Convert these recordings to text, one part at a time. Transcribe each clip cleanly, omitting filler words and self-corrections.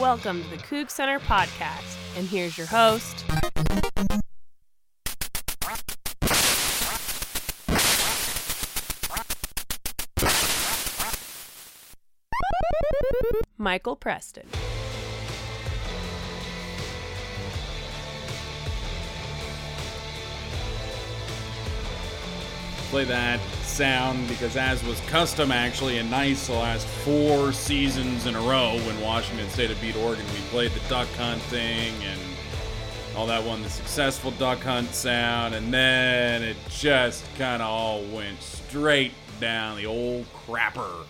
Welcome to the CougCenter Podcast, and here's your host, Michael Preston. Play that sound, because as was custom actually and nice the last four seasons in a row when Washington State had beat Oregon, we played the duck hunt thing and all that one, the successful duck hunt sound, and then it just kind of all went straight down the old crapper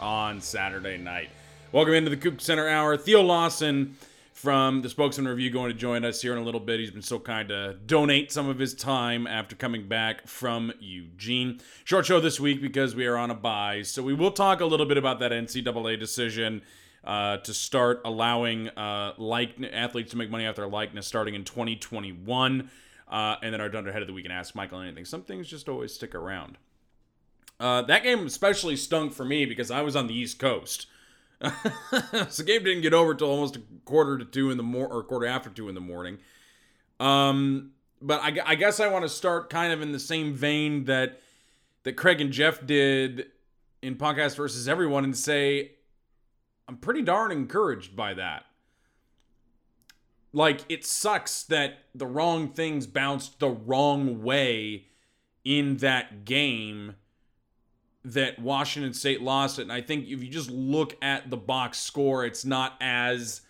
on Saturday night. Welcome into the CougCenter Hour. Theo Lawson from the Spokesman Review going to join us here in a little bit. He's been so kind to donate some of his time after coming back from Eugene. Short show this week because we are on a bye, so we will talk a little bit about that NCAA decision to start allowing athletes to make money after likeness starting in 2021, and then our Dunderhead of the Week and Ask Michael Anything. Some things just always stick around. That game especially stunk for me because I was on the East Coast. So the game didn't get over till almost a quarter to two in the morning, or quarter after two in the morning. But I guess I want to start kind of in the same vein that Craig and Jeff did in Podcast Versus Everyone, and say I'm pretty darn encouraged by that. Like, it sucks that the wrong things bounced the wrong way in that game, that Washington State lost it. And I think if you just look at the box score, it's not as,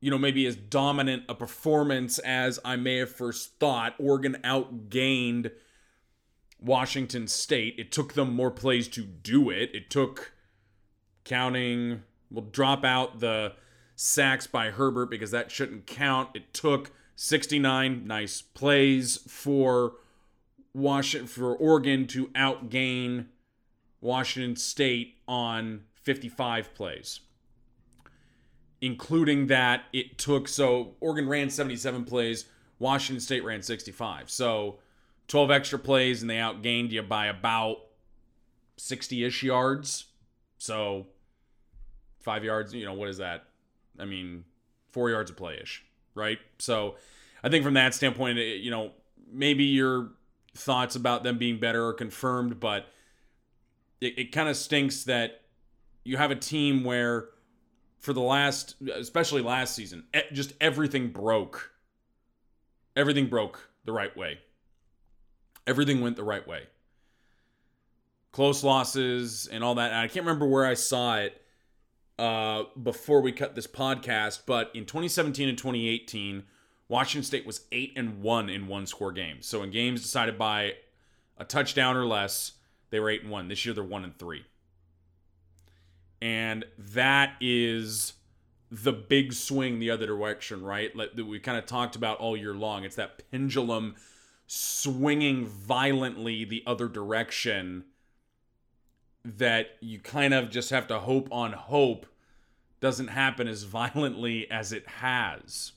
maybe as dominant a performance as I may have first thought. Oregon outgained Washington State. It took them more plays to do it. It took counting. We'll drop out the sacks by Herbert because that shouldn't count. It took 69 nice plays for Oregon to outgain Washington State on 55 plays. Including that, it took, so Oregon ran 77 plays, Washington State ran 65. So 12 extra plays, and they outgained you by about 60-ish yards. So 5 yards, 4 yards a play-ish, right? So I think from that standpoint, maybe your thoughts about them being better are confirmed, but it kind of stinks that you have a team where for the last, especially last season, just everything broke. Everything broke the right way. Everything went the right way. Close losses and all that. And I can't remember where I saw it before we cut this podcast, but in 2017 and 2018, Washington State was 8-1 in one-score games. So in games decided by a touchdown or less, they were 8-1. This year, they're 1-3. And that is the big swing the other direction, right? That we kind of talked about all year long. It's that pendulum swinging violently the other direction that you kind of just have to hope on hope doesn't happen as violently as it has.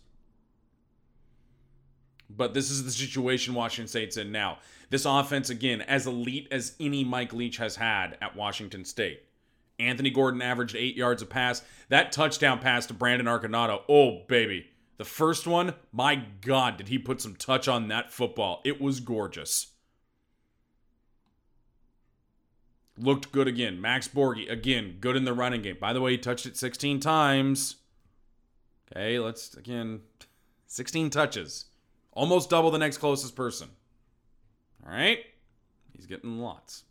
But this is the situation Washington State's in now. This offense, again, as elite as any Mike Leach has had at Washington State. Anthony Gordon averaged 8 yards a pass. That touchdown pass to Brandon Arconado, oh, baby. The first one, my God, did he put some touch on that football. It was gorgeous. looked good again. Max Borghi, again, good in the running game. By the way, he touched it 16 times. Okay, let's, again, 16 touches. Almost double the next closest person. All right? He's getting lots.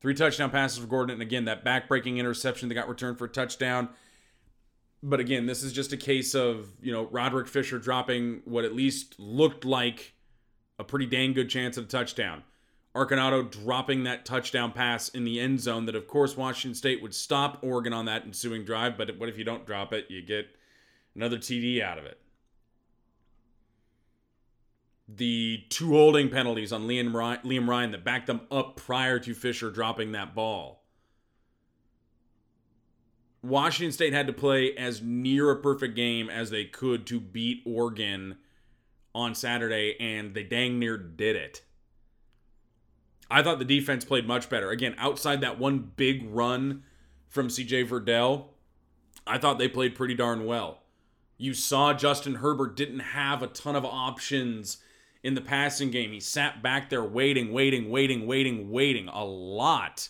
3 touchdown passes for Gordon. And again, that back-breaking interception that got returned for a touchdown. But again, this is just a case of, you know, Roderick Fisher dropping what at least looked like a pretty dang good chance of a touchdown. Arconado dropping that touchdown pass in the end zone that, of course, Washington State would stop Oregon on that ensuing drive. But what if you don't drop it? You get another TD out of it. The 2 holding penalties on Liam Ryan that backed them up prior to Fisher dropping that ball. Washington State had to play as near a perfect game as they could to beat Oregon on Saturday, and they dang near did it. I thought the defense played much better. Again, outside that one big run from C.J. Verdell, I thought they played pretty darn well. You saw Justin Herbert didn't have a ton of options in the passing game. He sat back there waiting a lot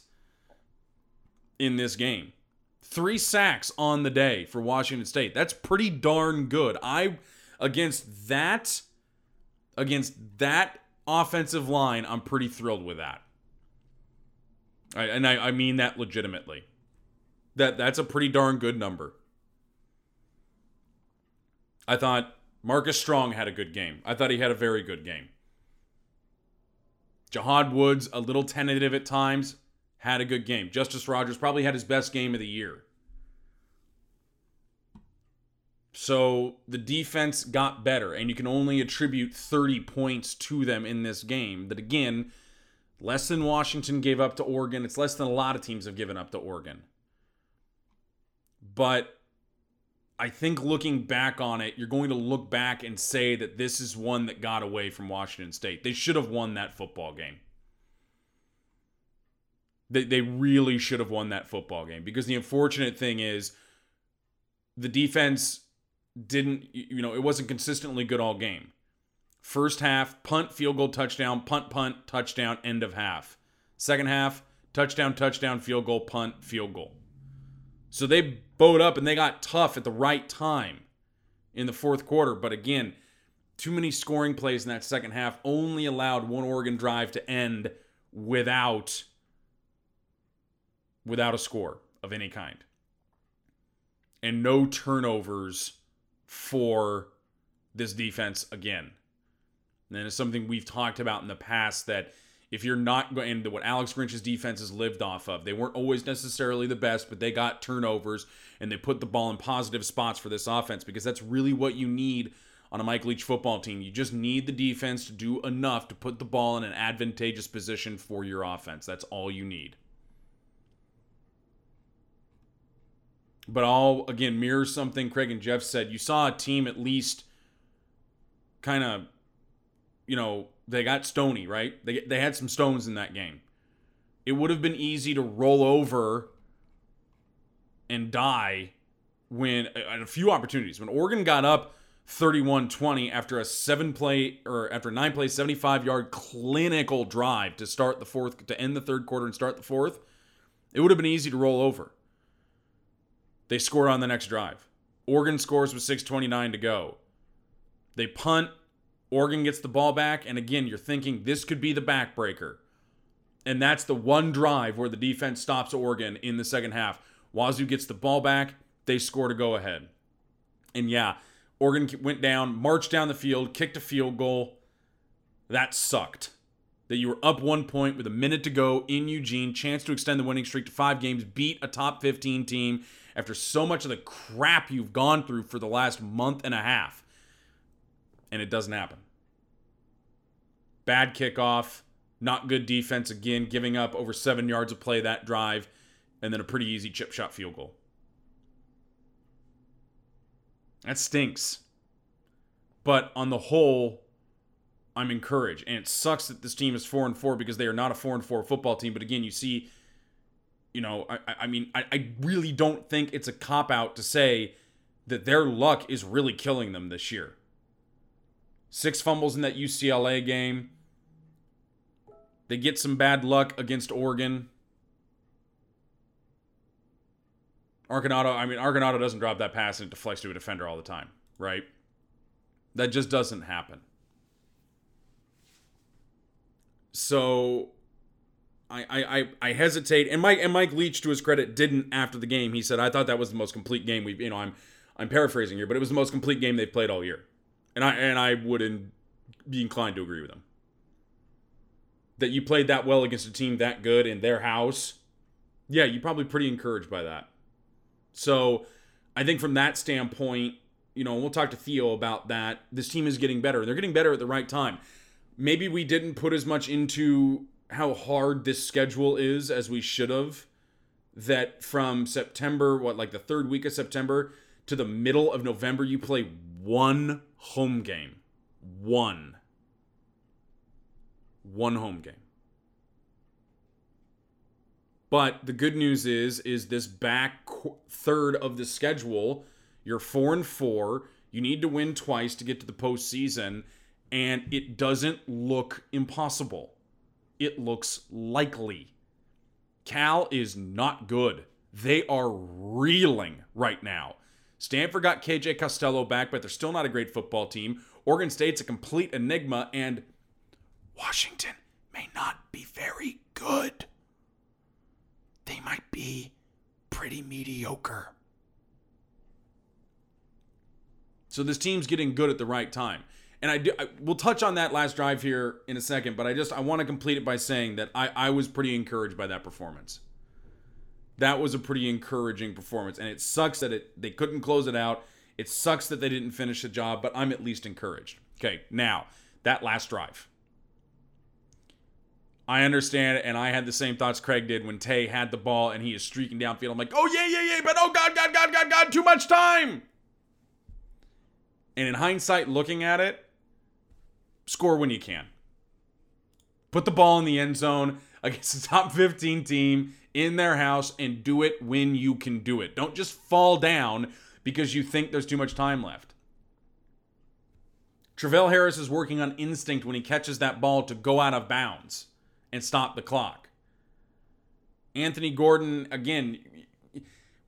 in this game. 3 sacks on the day for Washington State. That's pretty darn good. Against that offensive line, I'm pretty thrilled with that. I mean that legitimately. That's a pretty darn good number. I thought Marcus Strong had a good game. I thought he had a very good game. Jahad Woods, a little tentative at times, had a good game. Justice Rogers probably had his best game of the year. So the defense got better, and you can only attribute 30 points to them in this game. That, again, less than Washington gave up to Oregon. It's less than a lot of teams have given up to Oregon. But I think looking back on it, you're going to look back and say that this is one that got away from Washington State. They should have won that football game. They really should have won that football game, because the unfortunate thing is the defense didn't, you know, it wasn't consistently good all game. First half, punt, field goal, touchdown, punt, touchdown, end of half. Second half, touchdown, field goal, punt, field goal. So they bowed up and they got tough at the right time in the fourth quarter. But again, too many scoring plays in that second half only allowed one Oregon drive to end without a score of any kind. And no turnovers for this defense again. And it's something we've talked about in the past, that if you're not going into what Alex Grinch's defense has lived off of, they weren't always necessarily the best, but they got turnovers and they put the ball in positive spots for this offense, because that's really what you need on a Mike Leach football team. You just need the defense to do enough to put the ball in an advantageous position for your offense. That's all you need. But all, again, mirrors something Craig and Jeff said. You saw a team at least kind of, you know, they got stony, right? They had some stones in that game. It would have been easy to roll over and die at a few opportunities. When Oregon got up 31-20 after a 9-play, 75-yard clinical drive to end the third quarter and start the fourth, it would have been easy to roll over. They scored on the next drive. Oregon scores with 6:29 to go. They punt. Oregon gets the ball back, and again, you're thinking this could be the backbreaker. And that's the one drive where the defense stops Oregon in the second half. Wazoo gets the ball back. They score to go ahead. And yeah, Oregon went down, marched down the field, kicked a field goal. That sucked. That you were up 1 point with a minute to go in Eugene, chance to extend the winning streak to 5 games, beat a top 15 team after so much of the crap you've gone through for the last month and a half. And it doesn't happen. Bad kickoff, not good defense again, giving up over 7 yards of play that drive, and then a pretty easy chip shot field goal. That stinks. But on the whole, I'm encouraged. And it sucks that this team is 4-4, because they are not a 4-4 football team. But again, you see, you know, I mean, I really don't think it's a cop-out to say that their luck is really killing them this year. 6 fumbles in that UCLA game. They get some bad luck against Oregon. Arconado doesn't drop that pass and it deflects to a defender all the time, right? That just doesn't happen. So I hesitate, and Mike Leach, to his credit, didn't after the game. He said, I thought that was the most complete game we've, you know, I'm paraphrasing here, but it was the most complete game they've played all year. And I wouldn't be inclined to agree with him. That you played that well against a team that good in their house, yeah, you're probably pretty encouraged by that. So I think from that standpoint, you know, we'll talk to Theo about that. This team is getting better. They're getting better at the right time. Maybe we didn't put as much into how hard this schedule is as we should have. That from September, the third week of September to the middle of November, you play one home game. One home game. But the good news is this back third of the schedule, you're 4-4. You need to win twice to get to the postseason, and it doesn't look impossible. It looks likely. Cal is not good. They are reeling right now. Stanford got KJ Costello back, but they're still not a great football team. Oregon State's a complete enigma, and Washington may not be very good. They might be pretty mediocre. So this team's getting good at the right time. And we'll touch on that last drive here in a second, but I want to complete it by saying that I was pretty encouraged by that performance. That was a pretty encouraging performance, and it sucks that they couldn't close it out. It sucks that they didn't finish the job, but I'm at least encouraged. Okay, now, that last drive. I understand, and I had the same thoughts Craig did when Tay had the ball and he is streaking downfield. I'm like, oh, yeah, but oh, God, too much time. And in hindsight, looking at it, score when you can. Put the ball in the end zone against the top 15 team in their house and do it when you can do it. Don't just fall down because you think there's too much time left. Travell Harris is working on instinct when he catches that ball to go out of bounds and stop the clock. Anthony Gordon, again,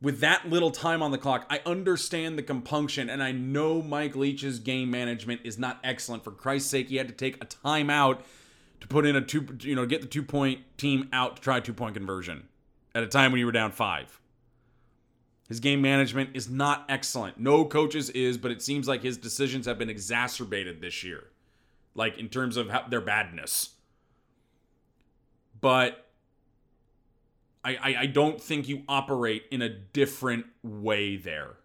with that little time on the clock, I understand the compunction, and I know Mike Leach's game management is not excellent. For Christ's sake, he had to take a timeout to put in get the 2-point team out to try a 2-point conversion at a time when you were down 5. His game management is not excellent. No coaches is, but it seems like his decisions have been exacerbated this year, like in terms of their badness. But I don't think you operate in a different way there.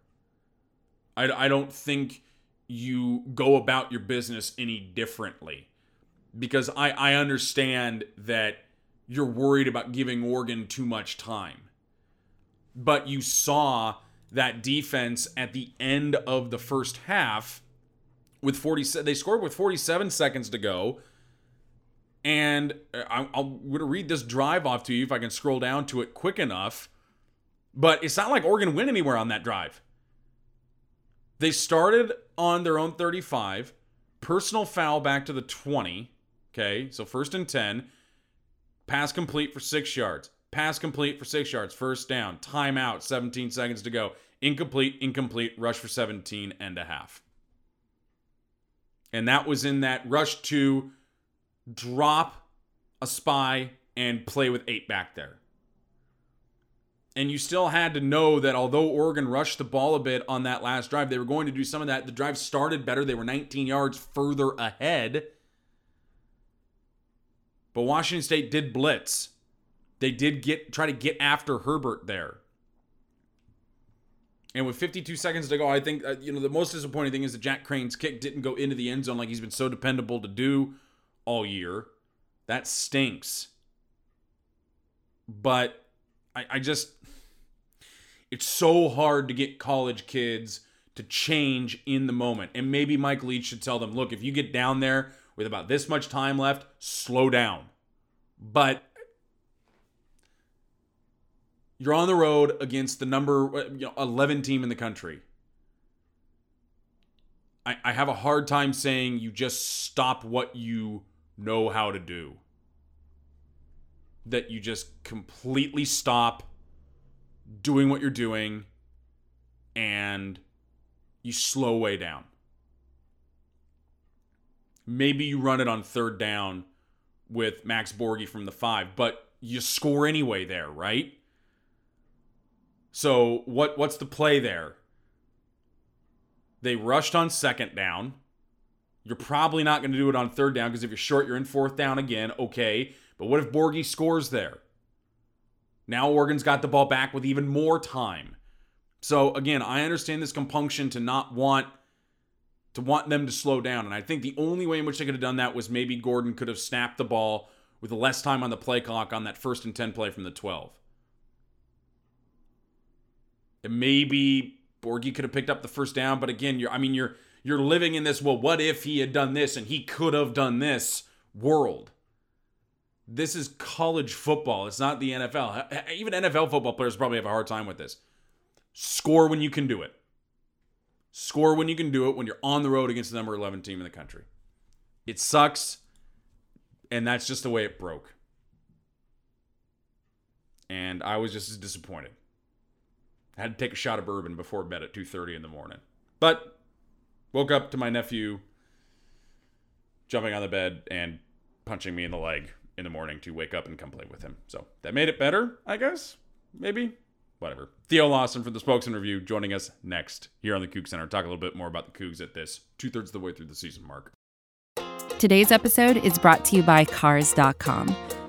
I don't think you go about your business any differently. Because I understand that you're worried about giving Oregon too much time. But you saw that defense at the end of the first half. They scored with 47 seconds to go. And I'm going to read this drive off to you if I can scroll down to it quick enough. But it's not like Oregon went anywhere on that drive. They started on their own 35. Personal foul back to the 20. Okay, so 1st and 10. Pass complete for 6 yards. Pass complete for 6 yards. First down. Timeout. 17 seconds to go. Incomplete. Rush for 17 and a half. And that was in that rush to drop a spy and play with 8 back there. And you still had to know that although Oregon rushed the ball a bit on that last drive, they were going to do some of that. The drive started better. They were 19 yards further ahead. But Washington State did blitz. They did try to get after Herbert there. And with 52 seconds to go, I think the most disappointing thing is that Jack Crane's kick didn't go into the end zone like he's been so dependable to do all year. That stinks. But I just, it's so hard to get college kids to change in the moment. And maybe Mike Leach should tell them, look, if you get down there with about this much time left, slow down. But you're on the road against the number 11 team in the country. I have a hard time saying you just stop what you know how to do. that you just completely stop doing what you're doing and you slow way down. Maybe you run it on third down with Max Borghi from the 5, but you score anyway there, right? So what's the play there? They rushed on second down. You're probably not going to do it on third down because if you're short, you're in fourth down again. Okay, but what if Borghi scores there? Now Oregon's got the ball back with even more time. So again, I understand this compunction to not want them to slow down. And I think the only way in which they could have done that was maybe Gordon could have snapped the ball with less time on the play clock on that 1st and 10 play from the 12. And maybe Borghi could have picked up the first down, but again, you're living in this, well, what if he had done this and he could have done this world. This is college football. It's not the NFL. Even NFL football players probably have a hard time with this. Score when you can do it. Score when you can do it when you're on the road against the number 11 team in the country. It sucks, and that's just the way it broke. And I was just as disappointed. I had to take a shot of bourbon before bed at 2:30 in the morning. But woke up to my nephew jumping on the bed and punching me in the leg in the morning to wake up and come play with him. So that made it better, I guess. Maybe. Whatever. Theo Lawson from the Spokesman Review joining us next here on the CougCenter. Talk a little bit more about the Cougs at this 2/3 of the way through the season mark. Today's episode is brought to you by Cars.com.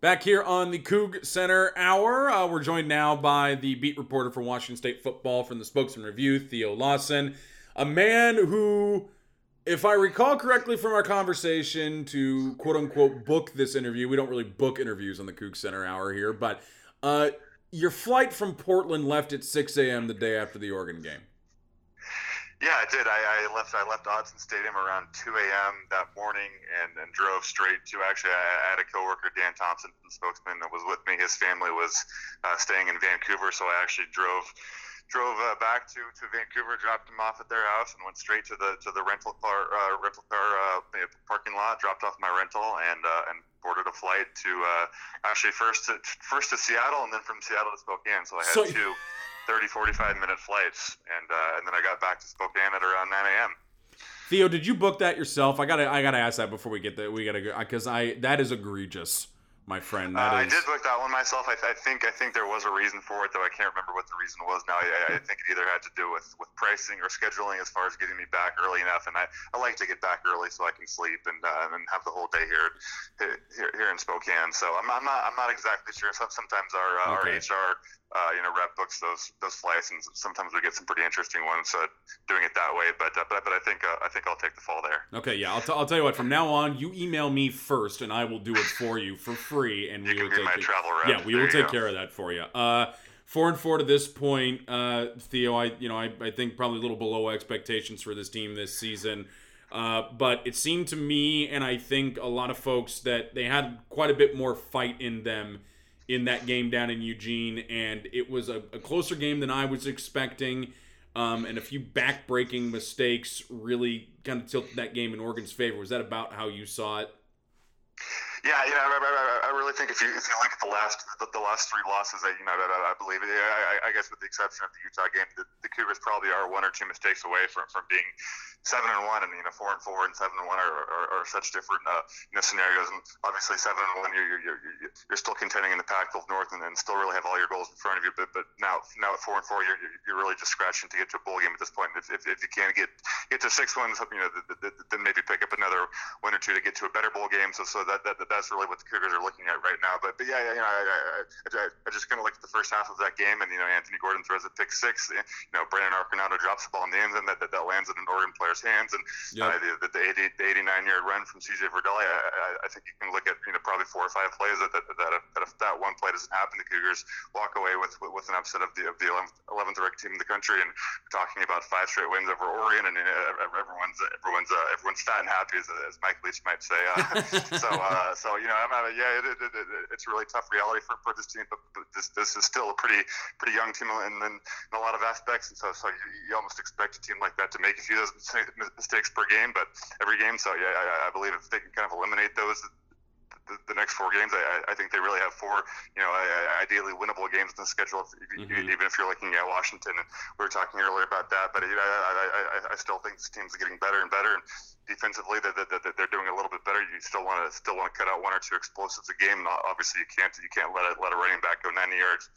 Back here on the CougCenter Hour, we're joined now by the beat reporter for Washington State football from the Spokesman Review, Theo Lawson, a man who, if I recall correctly from our conversation to quote-unquote book this interview, we don't really book interviews on the CougCenter Hour here, but your flight from Portland left at 6 a.m. the day after the Oregon game. Yeah, I did. I left Autzen Stadium around 2 a.m. that morning and drove straight to, actually, I had a coworker, Dan Thompson, the Spokesman, that was with me. His family was staying in Vancouver, so I actually drove back to Vancouver, dropped him off at their house, and went straight to the rental car parking lot, dropped off my rental, and boarded a flight to first to Seattle, and then from Seattle to Spokane. So I had two 30-45 minute flights, and then I got back to Spokane at around 9 a.m. Theo, did you book that yourself? I gotta ask that before we get there. We gotta go because that is egregious, my friend. I did book that one myself. I think there was a reason for it, though I can't remember what the reason was now. I think it either had to do with pricing or scheduling as far as getting me back early enough, and I like to get back early so I can sleep and have the whole day here in Spokane. So I'm not exactly sure. Sometimes our HR rep books those flights, and sometimes we get some pretty interesting ones. So doing it that way, but I think I'll take the fall there. Okay, yeah, I'll tell you what. From now on, you email me first, and I will do it for you for free, and you we will take my travel rep. Yeah, we there will take care of that for you. 4-4 to this point, Theo. I think probably a little below expectations for this team this season, but it seemed to me, and I think a lot of folks, that they had quite a bit more fight in them in that game down in Eugene, and it was a closer game than I was expecting, and a few back-breaking mistakes really kind of tilted that game in Oregon's favor. Was that about how you saw it? Yeah, I really think if you look at the last three losses, I believe it. I guess with the exception of the Utah game, the Cougars probably are one or two mistakes away from being 7-1, and 4-4 and 7-1 are such different scenarios. And obviously, 7-1, you're still contending in the Pac-12 North, and still really have all your goals in front of you. But now at 4-4, you're really just scratching to get to a bowl game at this point. And if you can't get to 6 wins, then maybe pick up another win or two to get to a better bowl game. So that that's really what the Cougars are looking at right now. But yeah, you know, I just kind of looked at the first half of that game, and, you know, Anthony Gordon throws a pick six. And, you know, Brandon Arconado drops the ball in the end, and that lands in an Oregon player's hands. And the 89-yard run from C.J. Verdell, I think you can look at, you know, probably four or five plays that if that one play doesn't happen, the Cougars walk away with an upset of the 11th ranked team in the country, and talking about five straight wins over Oregon, and everyone's fat and happy, as Mike Leach might say. So you know, it's a really tough reality for this team, but this is still a pretty young team in a lot of aspects, and so you almost expect a team like that to make a few of those mistakes per game, but every game. So yeah, I believe if they can kind of eliminate those, the next four games, I think they really have four, you know, ideally winnable games in the schedule, even if you're looking at Washington. And we were talking earlier about that, but, you know, I still think this team's getting better and better. And defensively, that they're doing a little bit better. You still want to cut out one or two explosives a game. And obviously, you can't let a running back go 90 yards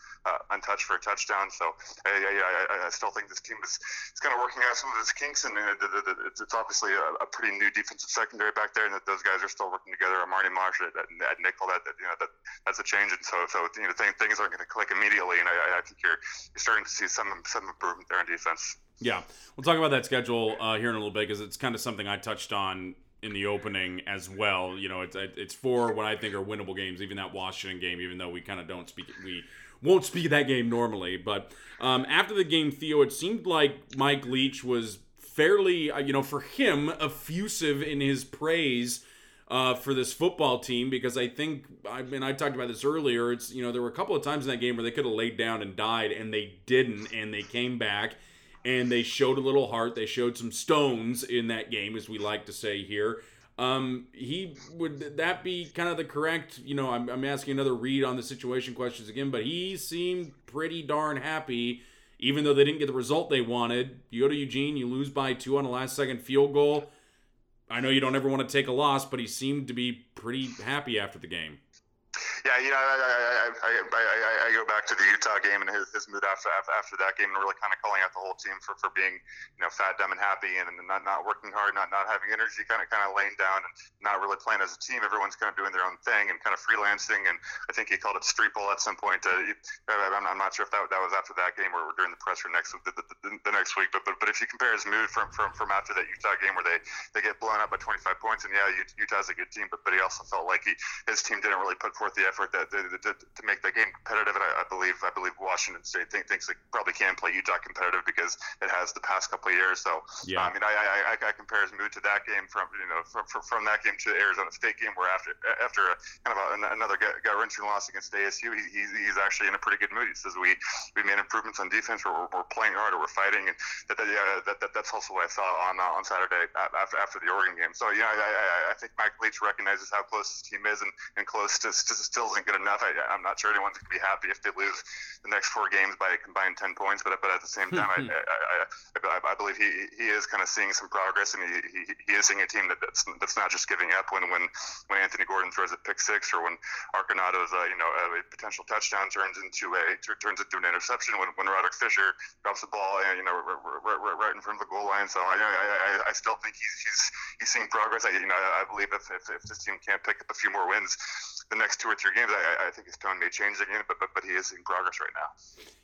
untouched for a touchdown. So I still think this team is kind of working out some of its kinks, and it's obviously a pretty new defensive secondary back there, and that those guys are still working together. Amari Marsh at nickel, that's a change, and so you know, things aren't going to click immediately, and I think you're starting to see some improvement there in defense. Yeah, we'll talk about that schedule here in a little bit, because it's kind of something I touched on in the opening as well. You know, it's four what I think are winnable games, even that Washington game, even though we won't speak of that game normally. But after the game, Theo, it seemed like Mike Leach was fairly, you know, for him, effusive in his praise for this football team, because I think, I talked about this earlier, it's, you know, there were a couple of times in that game where they could have laid down and died, and they didn't, and they came back. And they showed a little heart. They showed some stones in that game, as we like to say here. Would that be kind of the correct, you know, I'm asking another read on the situation questions again, but he seemed pretty darn happy, even though they didn't get the result they wanted. You go to Eugene, you lose by 2 on a last-second field goal. I know you don't ever want to take a loss, but he seemed to be pretty happy after the game. Yeah, you know, I go back to the Utah game and his mood after that game, and really kind of calling out the whole team for being, you know, fat, dumb, and happy, and not working hard, not having energy, kind of laying down and not really playing as a team. Everyone's kind of doing their own thing and kind of freelancing, and I think he called it street ball at some point. I'm not sure if that was after that game or during the presser the next week, but if you compare his mood from after that Utah game where they get blown up by 25 points, and yeah, Utah's a good team, but he also felt like his team didn't really put forth the effort to make that game competitive, and I believe Washington State thinks they probably can play Utah competitive because it has the past couple of years. So yeah. I mean, I compare his mood to that game from that game to the Arizona State game, where after a, kind of another gut-wrenching loss against ASU, he's actually in a pretty good mood. He says we made improvements on defense, we're playing hard, we're fighting, and that's also what I saw on Saturday after the Oregon game. So yeah, I think Mike Leach recognizes how close his team is, and close to still isn't good enough. I'm not sure anyone's going to be happy if they lose the next four games by a combined 10 points, but at the same time, I believe he is kind of seeing some progress, and he is seeing a team that's not just giving up when Anthony Gordon throws a pick six, or when Arconado's a potential touchdown turns into an interception, when Roderick Fisher drops the ball and, you know, right in front of the goal line. So I still think he's seeing progress. I believe if this team can't pick up a few more wins the next two or three games, I think his tone may change again, but he is in progress right now.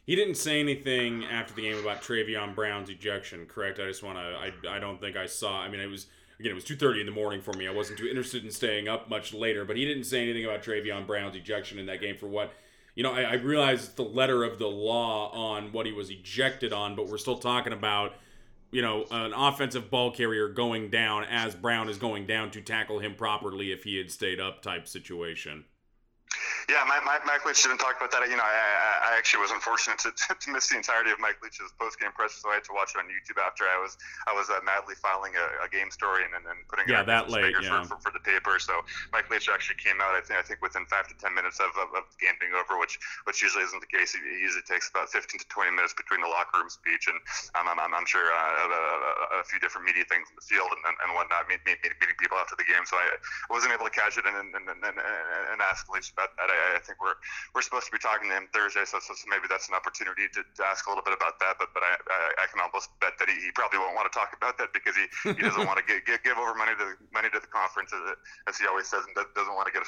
He didn't say anything after the game about Travion Brown's ejection, correct? I just want to, I don't think I saw, I mean, it was 2:30 in the morning for me. I wasn't too interested in staying up much later, but he didn't say anything about Travion Brown's ejection in that game for what, you know, I realize it's the letter of the law on what he was ejected on, but we're still talking about, you know, an offensive ball carrier going down as Brown is going down to tackle him properly if he had stayed up type situation. Yeah, Mike Leach didn't talk about that. You know, I actually was unfortunate to miss the entirety of Mike Leach's post-game presser, so I had to watch it on YouTube after I was madly filing a game story and putting it up for the paper. So Mike Leach actually came out, I think within 5 to 10 minutes of the game being over, which usually isn't the case. It usually takes about 15 to 20 minutes between the locker room speech and I'm sure a few different media things in the field and whatnot, meeting people after the game. So I wasn't able to catch it and ask Leach about that. I think we're supposed to be talking to him Thursday, so maybe that's an opportunity to ask a little bit about that. But I can almost bet that he probably won't want to talk about that because he doesn't want to give over money to the conference, as he always says, and doesn't want to get a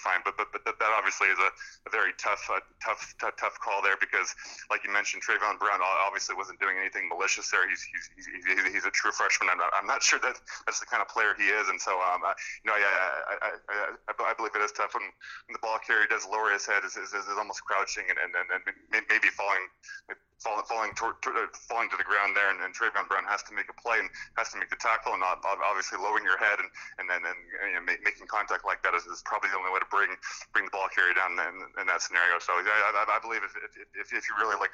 fine. But that obviously is a very tough call there because, like you mentioned, Travion Brown obviously wasn't doing anything malicious there. He's a true freshman. I'm not sure that that's the kind of player he is, and so I believe it is tough when the ball carrier does lower his head, is almost crouching and maybe falling to the ground there, and Travion Brown has to make a play and has to make the tackle, and obviously lowering your head and then making contact like that is probably the only way to bring the ball carrier down in that scenario. So I believe if you really like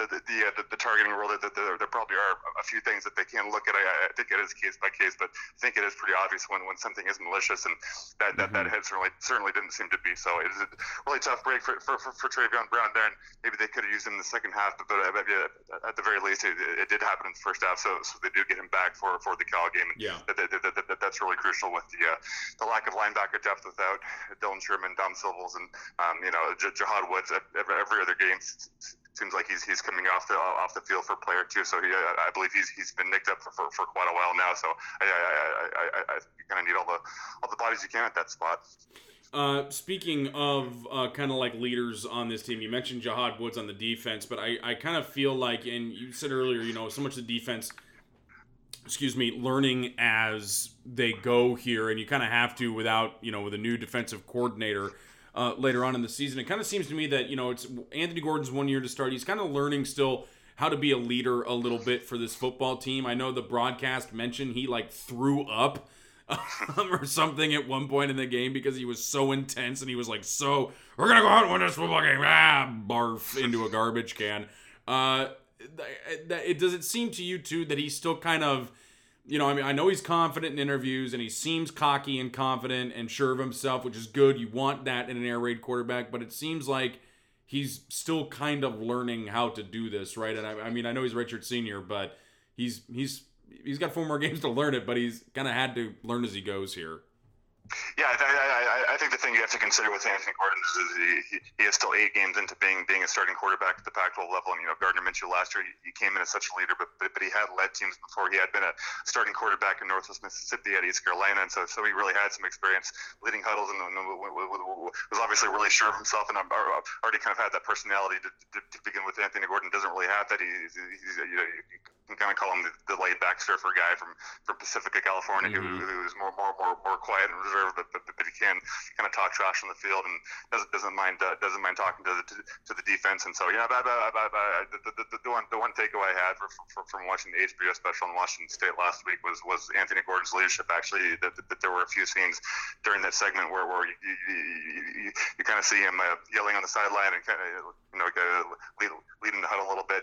the targeting rule, that there probably are a few things that they can look at. I think it is case by case, but I think it is pretty obvious when something is malicious, and that head certainly didn't seem to be. So it is a really tough break for Travion Brown there, and maybe they could have used him in the second half. But at the very least, it did happen in the first half, so they do get him back for the Cal game. And yeah, that's really crucial with the lack of linebacker depth without Dylan Sherman, Dom Silvels, and Jahad Woods. Every other game seems like he's coming off the field for player two. So I believe he's been nicked up for quite a while now. So I kind of need all the bodies you can at that spot. Speaking of kind of like leaders on this team, you mentioned Jahad Woods on the defense, but I kind of feel like, and you said earlier, so much of the defense, learning as they go here, and you kind of have to without, with a new defensive coordinator later on in the season. It kind of seems to me that, it's Anthony Gordon's 1 year to start. He's kind of learning still how to be a leader a little bit for this football team. I know the broadcast mentioned he threw up or something at one point in the game because he was so intense and he was we're gonna go out and win this football game, barf into a garbage can. Does it seem to you too that he's still kind of, I know he's confident in interviews and he seems cocky and confident and sure of himself, which is good. You want that in an air raid quarterback, but it seems like he's still kind of learning how to do this, right? And I know he's Richard Sr., but he's got 4 more games to learn it, but he's kind of had to learn as he goes here. Yeah, I think the thing you have to consider with Anthony Gordon is he is still 8 games into being a starting quarterback at the Pac-12 level. And, Gardner Minshew last year, he came in as such a leader, but he had led teams before. He had been a starting quarterback in Northwest Mississippi at East Carolina, and so he really had some experience leading huddles and was obviously really sure of himself, and already kind of had that personality to begin with. Anthony Gordon doesn't really have that. He's you can kind of call him the laid-back surfer guy from Pacifica, California, mm-hmm. who's more quiet and reserved. But he can kind of talk trash on the field and doesn't mind talking to the defense. And so the one takeaway I had from watching the HBO special in Washington State last week was Anthony Gordon's leadership. Actually, that there were a few scenes during that segment where you kind of see him yelling on the sideline and kind of leading the huddle a little bit,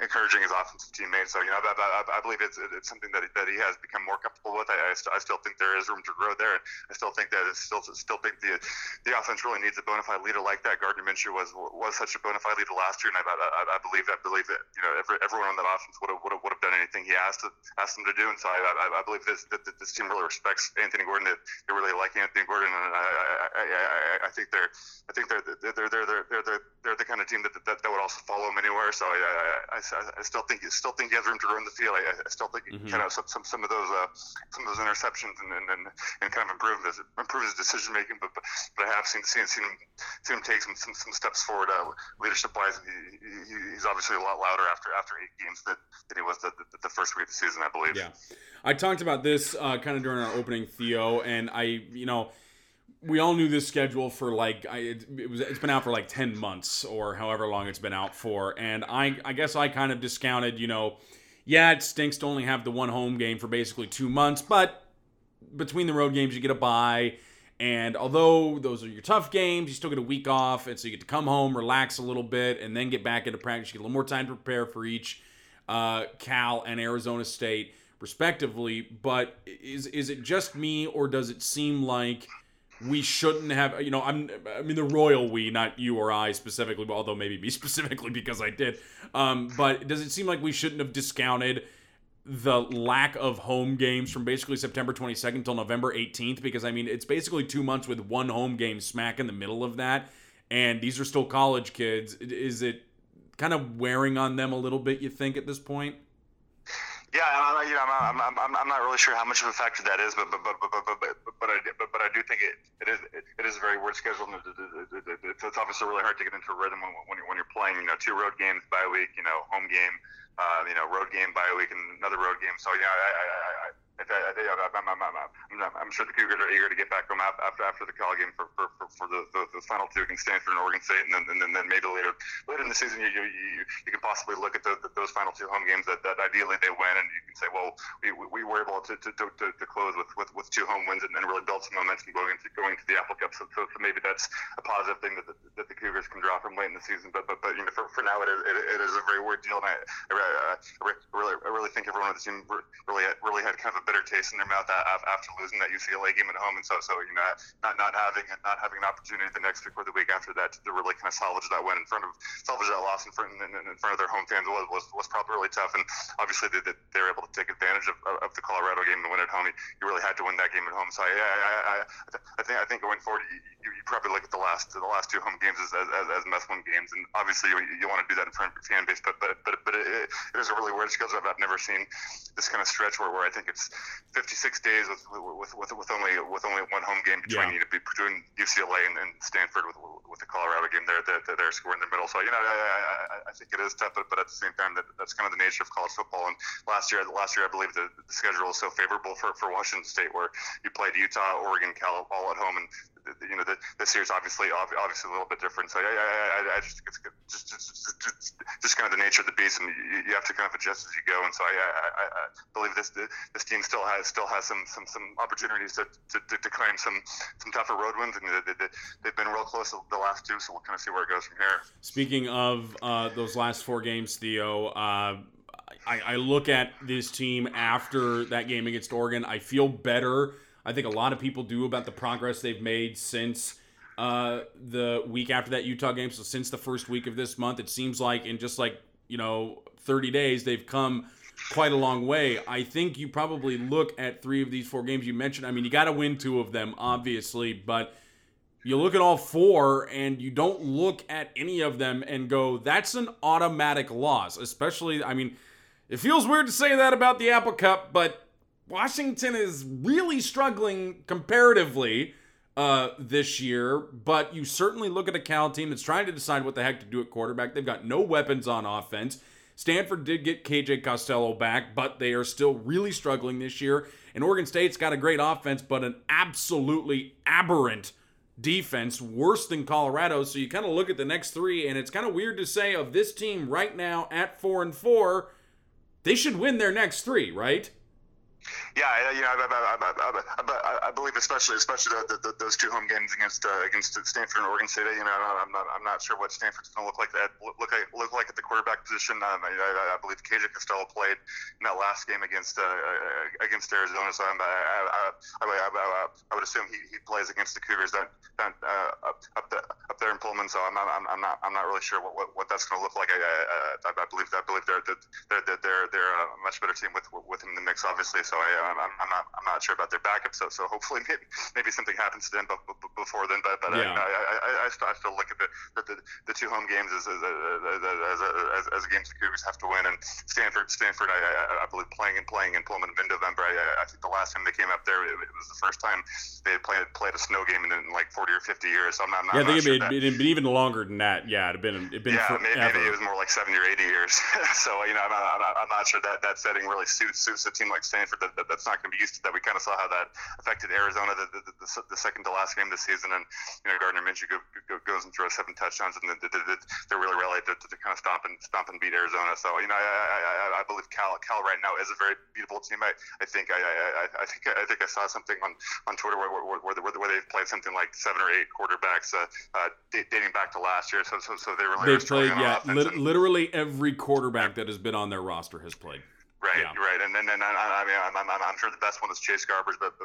encouraging his offensive teammates. So I believe it's something that he has become more comfortable with. I still think there is room to grow there, and I still think that the offense really needs a bona fide leader like that. Gardner Minshew was such a bona fide leader last year, and I believe that everyone on that offense would have done anything he asked them to do, and so I believe that this team really respects Anthony Gordon. That they really like Anthony Gordon, and I think they're the kind of team that would also follow him anywhere. So I still think he has room to run the field. I still think he kind of some of those interceptions and kind of improve his decision making. But I have seen him take some steps forward leadership wise. He's obviously a lot louder after 8 games than he was the first week of the season, I believe. Yeah, I talked about this kind of during our opening, Theo, and we all knew this schedule for it's been out for 10 months or however long it's been out for. And I guess I kind of discounted, it stinks to only have the one home game for basically 2 months, but between the road games, you get a bye. And although those are your tough games, you still get a week off. And so you get to come home, relax a little bit, and then get back into practice. You get a little more time to prepare for each Cal and Arizona State respectively. But is it just me, or does it seem like we shouldn't have, I mean, the royal we, not you or I specifically, although maybe me specifically because I did. But does it seem like we shouldn't have discounted the lack of home games from basically September 22nd till November 18th, because, I mean, it's basically 2 months with one home game smack in the middle of that, and these are still college kids. Is it kind of wearing on them a little bit, you think, at this point? Yeah, you know, I'm not really sure how much of a factor that is, but I do think it is a very weird schedule. It's obviously really hard to get into a rhythm when you're playing, you know, 2 road games, bye week, you know, home game. You know, road game, bye week, and another road game. So, yeah, I'm sure the Cougars are eager to get back home after the call game for the final 2 against Stanford and Oregon State, and then maybe later in the season you can possibly look at those final 2 home games that ideally they win, and you can say, well, we were able to close with 2 home wins and really build some momentum going to the Apple Cup. So maybe that's a positive thing that the Cougars can draw from late in the season. But you know, for now it is a very weird deal, and I really think everyone on the team really had kind of a bitter taste in their mouth after losing that UCLA game at home, and so you know, not having an opportunity the next week or the week after that to really kind of salvage that loss in front of their home fans was probably really tough. And obviously they were able to take advantage of the Colorado game and win at home. You really had to win that game at home. So I think going forward you probably look at the last 2 home games as must-win games, and obviously you want to do that in front of your fan base, but it is a really weird schedule. I've never seen this kind of stretch where I think it's 56 days with only one home game between UCLA and Stanford with the Colorado game there that they're scoring in the middle. So you know, I think it is tough, but at the same time that's kind of the nature of college football. And last year I believe the schedule is so favorable for Washington State, where you played Utah, Oregon, Cal all at home, and you know, this year's obviously a little bit different. So I just think it's just kind of the nature of the beast, and you have to kind of adjust as you go. And so I believe this team still has some opportunities to claim some tougher road wins, and they've been real close to the last 2. So we'll kind of see where it goes from here. Speaking of those last 4 games, Theo, I look at this team after that game against Oregon. I feel better. I think a lot of people do about the progress they've made since the week after that Utah game. So since the first week of this month, it seems like in just like, you know, 30 days, they've come quite a long way. I think you probably look at 3 of these 4 games you mentioned. I mean, you got to win 2 of them, obviously, but you look at all 4 and you don't look at any of them and go, that's an automatic loss. Especially, I mean, it feels weird to say that about the Apple Cup, but Washington is really struggling comparatively this year, but you certainly look at a Cal team that's trying to decide what the heck to do at quarterback. They've got no weapons on offense. Stanford did get KJ Costello back, but they are still really struggling this year. And Oregon State's got a great offense, but an absolutely aberrant defense, worse than Colorado. So you kind of look at the next 3, and it's kind of weird to say of this team right now at 4-4, they should win their next 3, right? Yeah, you know, I believe especially those 2 home games against Stanford and Oregon State. You know, I'm not sure what Stanford's going to look like at the quarterback position. I believe KJ Costello played in that last game against Arizona, so I would assume he plays against the Cougars up there in Pullman. So I'm not really sure what that's going to look like. I believe they're a much better team with him in the mix, obviously. So I'm not sure about their backup. So hopefully maybe something happens to them before then. But yeah. I still look at the 2 home games as games the Cougars have to win. And Stanford, I believe playing in Pullman in November. I think the last time they came up there, it was the first time they had played a snow game in like 40 or 50 years. So I'm not. Yeah, I think it'd been even longer than that. Yeah, it'd been. Yeah, maybe it was more like 70 or 80 years. So you know, I'm not sure that setting really suits a team like Stanford. That's not going to be used to that. We kind of saw how that affected Arizona the second to last game this season, and you know, Gardner Minshew goes and throws 7 touchdowns, and they really rallied to kind of stomp and beat Arizona. So you know, I believe Cal right now is a very beatable team. I think I saw something on Twitter where they've played something like 7 or 8 quarterbacks dating back to last year. So they really played. Yeah, literally every quarterback that has been on their roster has played. Right. And I'm sure the best one is Chase Garbers, but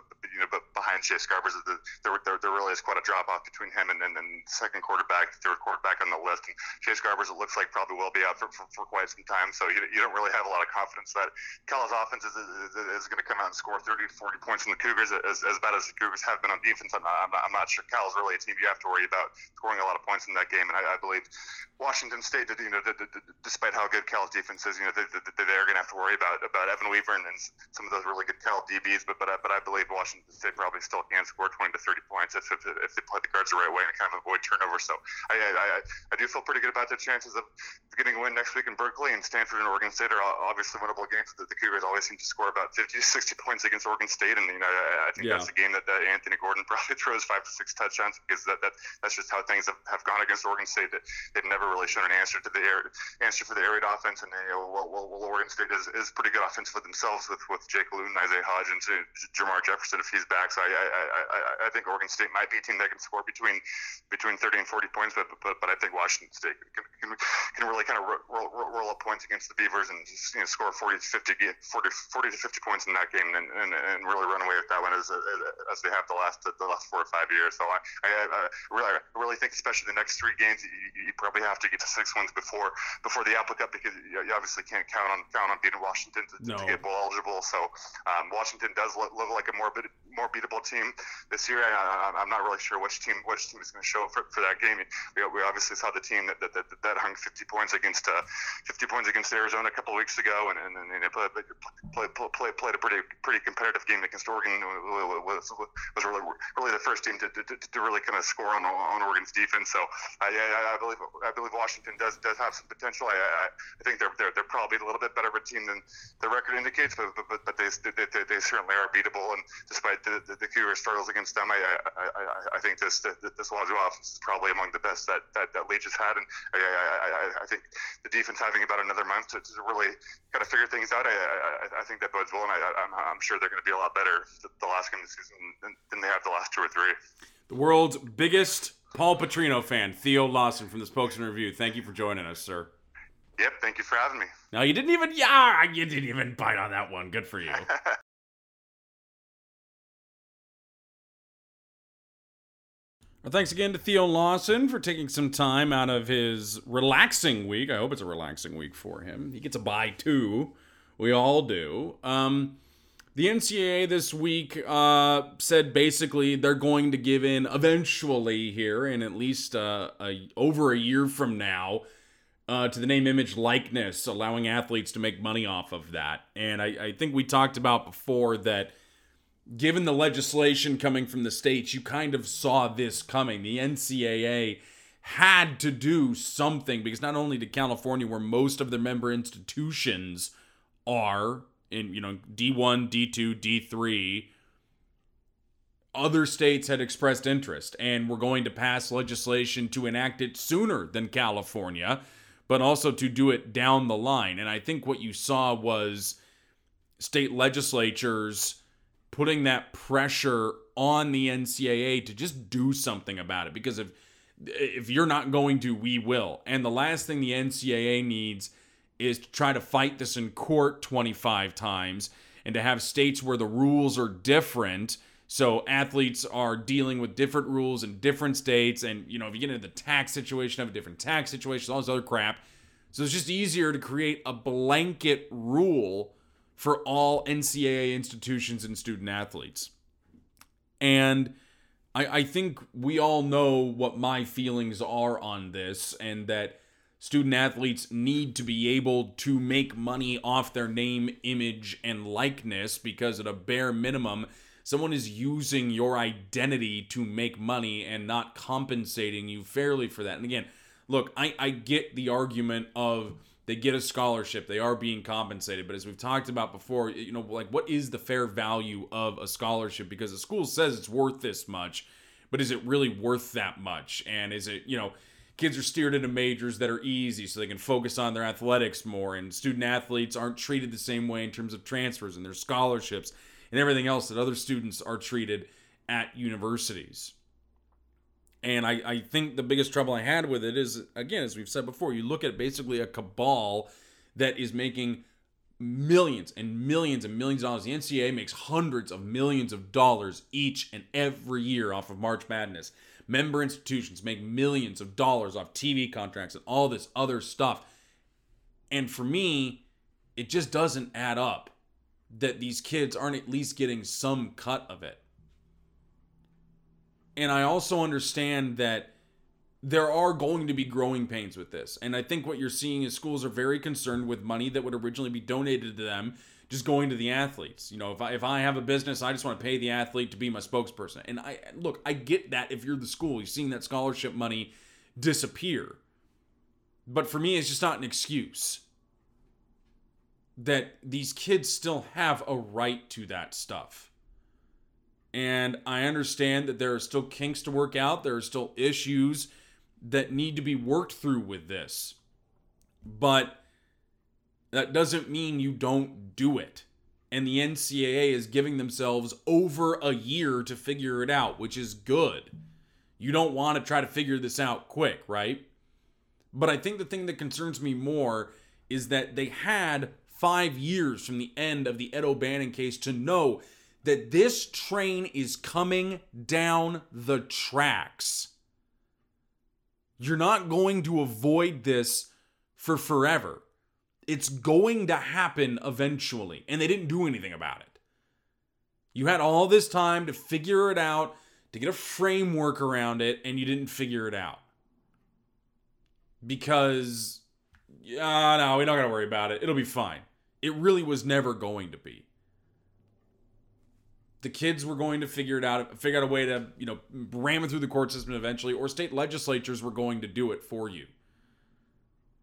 behind Chase Garbers, there really is quite a drop off between him and second quarterback, third quarterback on the list. And Chase Garbers, it looks like, probably will be out for quite some time. So you don't really have a lot of confidence that Cal's offense is going to come out and score 30 to 40 points on the Cougars, as bad as the Cougars have been on defense. I'm not sure Cal's really a team you have to worry about scoring a lot of points in that game. And I believe Washington State, despite how good Cal's defense is, they're going to have to worry about Evan Weaver and some of those really good Cal DBs, but I believe Washington State probably still can score 20 to 30 points if they play the guards the right way and kind of avoid turnover. So I do feel pretty good about their chances of getting a win next week in Berkeley, and Stanford and Oregon State are obviously winnable games. The Cougars always seem to score about 50 to 60 points against Oregon State, and I think that's a game that Anthony Gordon probably throws 5 to 6 touchdowns, because that's just how things have gone against Oregon State. That they've never really shown an answer to for the air raid offense, and Oregon State is pretty good offense for themselves with Jake Luton, Isaiah Hodgins, Jamar Jefferson if he's back. So I think Oregon State might be a team that can score between 30 and 40 points, but I think Washington State can really kind of roll up points against the Beavers and score 40 to 50 points in that game and really run away with that one as they have the last 4 or 5 years. So I really think, especially the next three games, you probably have to get to 6 wins before the Apple Cup, because you obviously can't count on beating Washington to get bowl eligible. So Washington does look like a more beatable team this year. I'm not really sure which team is going to show up for that game. We obviously saw the team that hung 50 points against Arizona a couple of weeks ago, and they played a pretty competitive game against Oregon. Was really the first team to really kind of score on Oregon's defense. So I believe Washington does have some potential. I think they're probably a little bit better of a team than the record indicates, but they certainly are beatable. And despite the Cougars' struggles against them, I think this Wazoo offense is probably among the best that Leach has had. And I think the defense having about another month to really kind of figure things out, I think that bodes well, and I'm sure they're going to be a lot better the last game of the season than they have the last 2 or 3. The world's biggest Paul Petrino fan, Theo Lawson from the Spokesman Review. Thank you for joining us, sir. Yep, thank you for having me. No, you didn't even bite on that one. Good for you. Well, thanks again to Theo Lawson for taking some time out of his relaxing week. I hope it's a relaxing week for him. He gets a bye too. We all do. The NCAA this week said basically they're going to give in eventually here, and at least over a year from now, to the name, image, likeness, allowing athletes to make money off of that. And I think we talked about before that given the legislation coming from the states, you kind of saw this coming. The NCAA had to do something, because not only did California, where most of their member institutions are in, D1, D2, D3, other states had expressed interest and were going to pass legislation to enact it sooner than California, but also to do it down the line. And I think what you saw was state legislatures putting that pressure on the NCAA to just do something about it. Because if you're not going to, we will. And the last thing the NCAA needs is to try to fight this in court 25 times and to have states where the rules are different. So athletes are dealing with different rules in different states. And, if you get into the tax situation, have a different tax situation, all this other crap. So it's just easier to create a blanket rule for all NCAA institutions and student athletes. And I think we all know what my feelings are on this, and that student athletes need to be able to make money off their name, image, and likeness, because at a bare minimum, someone is using your identity to make money and not compensating you fairly for that. And again, look, I get the argument of they get a scholarship, they are being compensated. But as we've talked about before, what is the fair value of a scholarship? Because the school says it's worth this much, but is it really worth that much? And is it, kids are steered into majors that are easy so they can focus on their athletics more. And student athletes aren't treated the same way in terms of transfers and their scholarships and everything else that other students are treated at universities. And I think the biggest trouble I had with it is, again, as we've said before, you look at basically a cabal that is making millions and millions and millions of dollars. The NCAA makes hundreds of millions of dollars each and every year off of March Madness. Member institutions make millions of dollars off TV contracts and all this other stuff. And for me, it just doesn't add up that these kids aren't at least getting some cut of it. And I also understand that there are going to be growing pains with this. And I think what you're seeing is schools are very concerned with money that would originally be donated to them just going to the athletes. You know, if I have a business, I just want to pay the athlete to be my spokesperson. And I get that if you're the school, you're seeing that scholarship money disappear. But for me, it's just not an excuse that these kids still have a right to that stuff. And I understand that there are still kinks to work out. There are still issues that need to be worked through with this. But that doesn't mean you don't do it. And the NCAA is giving themselves over a year to figure it out, which is good. You don't want to try to figure this out quick, right? But I think the thing that concerns me more is that they had 5 years from the end of the Ed O'Bannon case to know that this train is coming down the tracks. You're not going to avoid this for forever. It's going to happen eventually, and they didn't do anything about it. You had all this time to figure it out, to get a framework around it, and you didn't figure it out. Because, no, we don't got to worry about it. It'll be fine. It really was never going to be. The kids were going to figure out a way to, ram it through the court system eventually, or state legislatures were going to do it for you.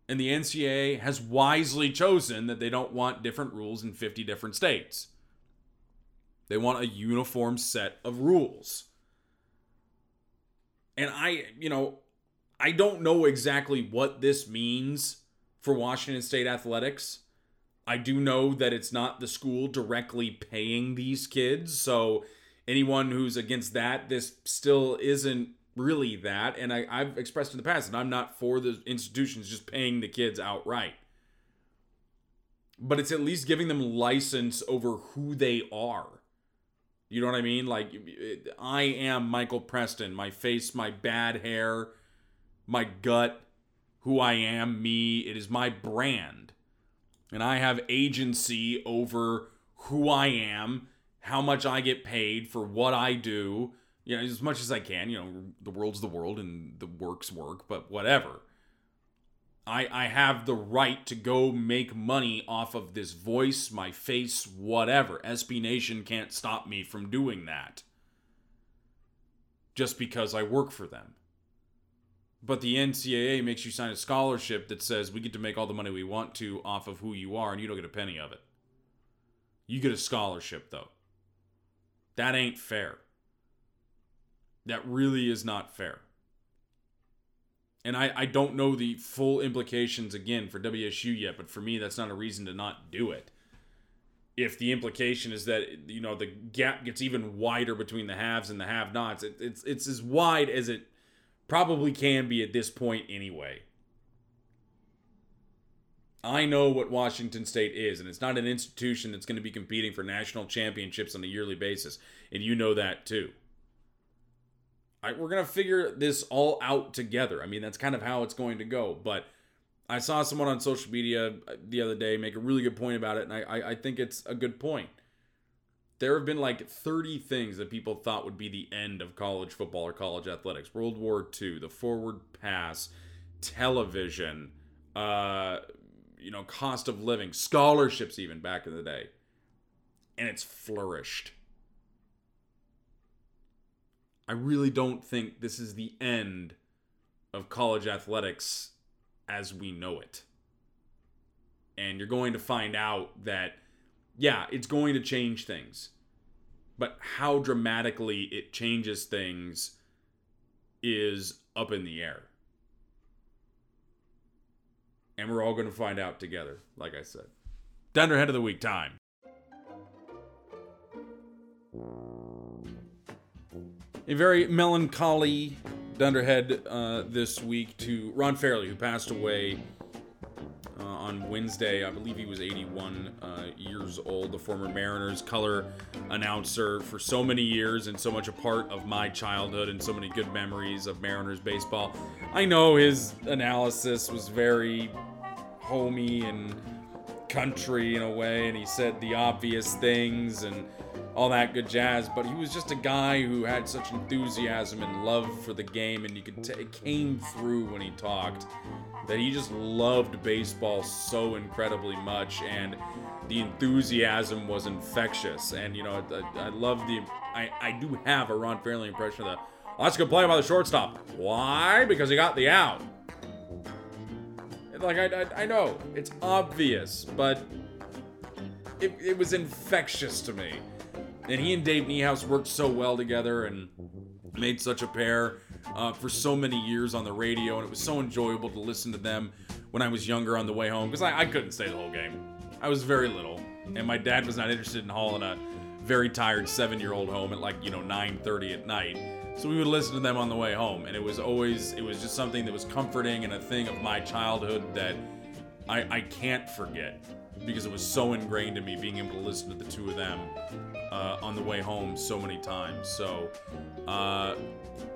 And the NCAA has wisely chosen that they don't want different rules in 50 different states. They want a uniform set of rules. And I don't know exactly what this means for Washington State athletics. I do know that it's not the school directly paying these kids. So anyone who's against that, this still isn't really that. And I've expressed in the past that I'm not for the institutions just paying the kids outright. But it's at least giving them license over who they are. You know what I mean? Like, I am Michael Preston. My face, my bad hair, my gut, who I am, me. It is my brand. And I have agency over who I am, how much I get paid for what I do, as much as I can. The world's the world and the work's work, but whatever. I have the right to go make money off of this voice, my face, whatever. SB Nation can't stop me from doing that just because I work for them. But the NCAA makes you sign a scholarship that says we get to make all the money we want to off of who you are, and you don't get a penny of it. You get a scholarship, though. That ain't fair. That really is not fair. And I don't know the full implications, again, for WSU yet, but for me, that's not a reason to not do it. If the implication is that, the gap gets even wider between the haves and the have-nots, it's as wide as it probably can be at this point anyway. I know what Washington State is, and it's not an institution that's going to be competing for national championships on a yearly basis, and you know that too. We're going to figure this all out together. I mean, that's kind of how it's going to go, but I saw someone on social media the other day make a really good point about it, and I think it's a good point. There have been 30 things that people thought would be the end of college football or college athletics. World War II, the forward pass, television, cost of living, scholarships even back in the day. And it's flourished. I really don't think this is the end of college athletics as we know it. And you're going to find out that yeah, it's going to change things. But how dramatically it changes things is up in the air. And we're all going to find out together, like I said. Dunderhead of the Week time. A very melancholy Dunderhead this week to Ron Fairley, who passed away on Wednesday. I believe he was 81 years old, the former Mariners color announcer for so many years and so much a part of my childhood and so many good memories of Mariners baseball. I know his analysis was very homey and country in a way, and he said the obvious things and all that good jazz, but he was just a guy who had such enthusiasm and love for the game, and you could it came through when he talked that he just loved baseball so incredibly much, and the enthusiasm was infectious. And you know, I love the I do have a Ron Fairley impression of that. Let's go play by the shortstop. Why? Because he got the out. Like, I know, it's obvious, but it was infectious to me. And he and Dave Niehaus worked so well together and made such a pair for so many years on the radio, and it was so enjoyable to listen to them when I was younger on the way home, because I couldn't stay the whole game. I was very little, and my dad was not interested in hauling a very tired 7-year-old home at 9:30 at night. So we would listen to them on the way home, and it was just something that was comforting and a thing of my childhood that I can't forget, because it was so ingrained in me being able to listen to the two of them on the way home so many times. So,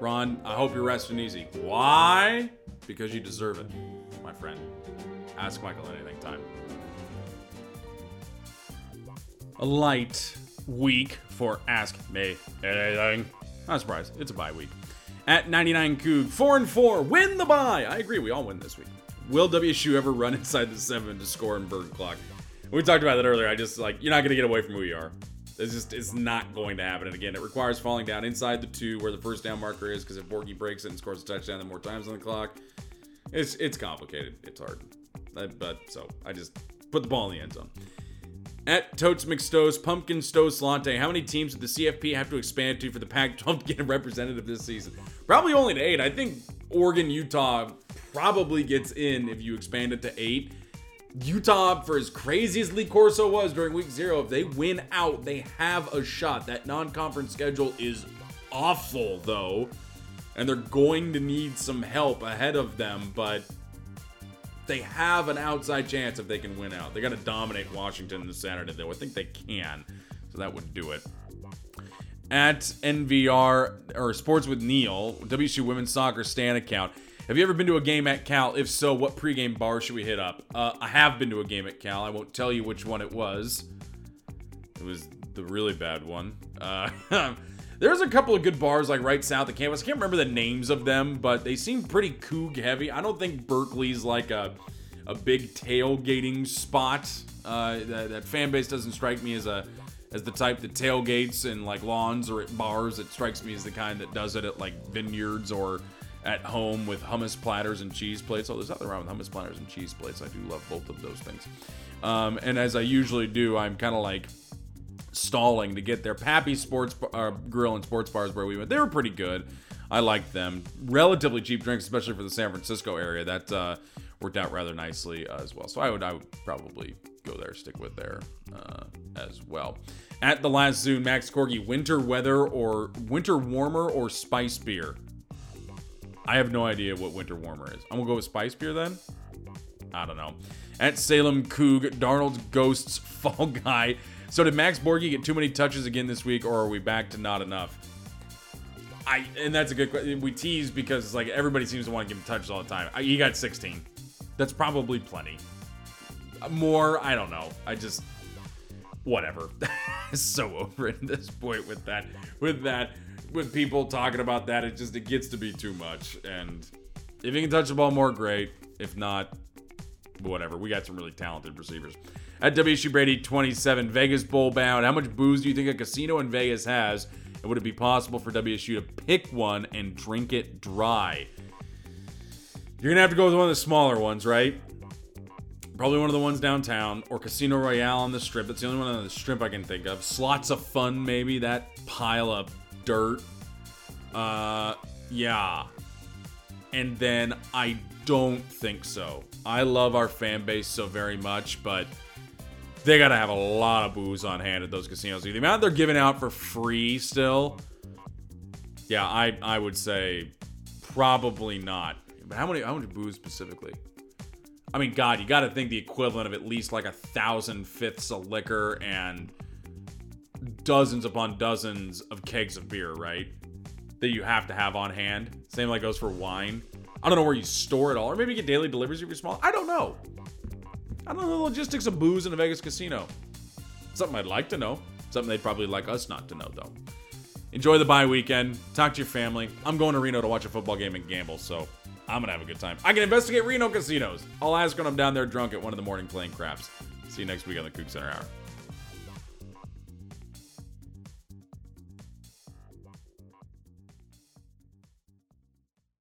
Ron, I hope you're resting easy. Why? Because you deserve it, my friend. Ask Michael anything time. A light week for Ask Me Anything. Not surprised. It's a bye week. At 99 Coug, 4-4, win the bye. I agree, we all win this week. Will WSU ever run inside the 7 to score and burn clock? We talked about that earlier. I just, you're not going to get away from who you are. It's not going to happen. And again, it requires falling down inside the 2 where the first down marker is, because if Borghi breaks it and scores a touchdown, then more times on the clock. It's complicated. It's hard. So I just put the ball in the end zone. At Totes McStose, Pumpkin Stose Latte, how many teams did the CFP have to expand to for the Pac-12 to get a representative this season? Probably only to 8. I think Oregon, Utah probably gets in if you expand it to 8. Utah, for as crazy as Lee Corso was during week 0, if they win out, they have a shot. That non-conference schedule is awful, though, and they're going to need some help ahead of them, but they have an outside chance if they can win out. They got to dominate Washington this Saturday, though. I think they can, so that would do it. At NVR, or Sports with Neil, WSU Women's Soccer Stan account. Have you ever been to a game at Cal? If so, what pregame bar should we hit up? I have been to a game at Cal. I won't tell you which one it was. It was the really bad one. There's a couple of good bars right south of campus. I can't remember the names of them, but they seem pretty Coug heavy. I don't think Berkeley's a big tailgating spot. That fan base doesn't strike me as the type that tailgates in lawns or at bars. It strikes me as the kind that does it at vineyards or at home with hummus platters and cheese plates. Oh, there's nothing wrong with hummus platters and cheese plates. I do love both of those things. And as I usually do, I'm kind of stalling to get their Pappy Sports Grill and Sports Bars where we went. They were pretty good. I liked them. Relatively cheap drinks, especially for the San Francisco area. That worked out rather nicely as well. So I would probably go there, stick with there as well. At the Last Zoom, Max Borghi, winter warmer or spice beer? I have no idea what winter warmer is. I'm gonna go with spice beer then. I don't know. At Salem Coug, Darnold's Ghosts Fall Guy. So did Max Borghi get too many touches again this week, or are we back to not enough? And that's a good question. We tease because everybody seems to want to give him touches all the time. He got 16. That's probably plenty. More, I don't know. I just, whatever. So over at this point with people talking about that, it gets to be too much. And if you can touch the ball more, great. If not, whatever. We got some really talented receivers. At WSU Brady 27, Vegas Bowl bound. How much booze do you think a casino in Vegas has? And would it be possible for WSU to pick one and drink it dry? You're going to have to go with one of the smaller ones, right? Probably one of the ones downtown, or Casino Royale on the Strip. That's the only one on the Strip I can think of. Slots of Fun, maybe. That pile of dirt. Yeah. And then I don't think so. I love our fan base so very much, but they got to have a lot of booze on hand at those casinos. The amount they're giving out for free still, yeah, I would say probably not. But how much booze specifically? I mean, God, you got to think the equivalent of at least like 1,000 fifths of liquor and dozens upon dozens of kegs of beer, right? That you have to have on hand. Same like goes for wine. I don't know where you store it all, or maybe you get daily deliveries if you're small. I don't know. I don't know the logistics of booze in a Vegas casino. Something I'd like to know. Something they'd probably like us not to know, though. Enjoy the bye weekend. Talk to your family. I'm going to Reno to watch a football game and gamble, so I'm going to have a good time. I can investigate Reno casinos. I'll ask when I'm down there drunk at 1 in the morning playing craps. See you next week on the CougCenter Hour.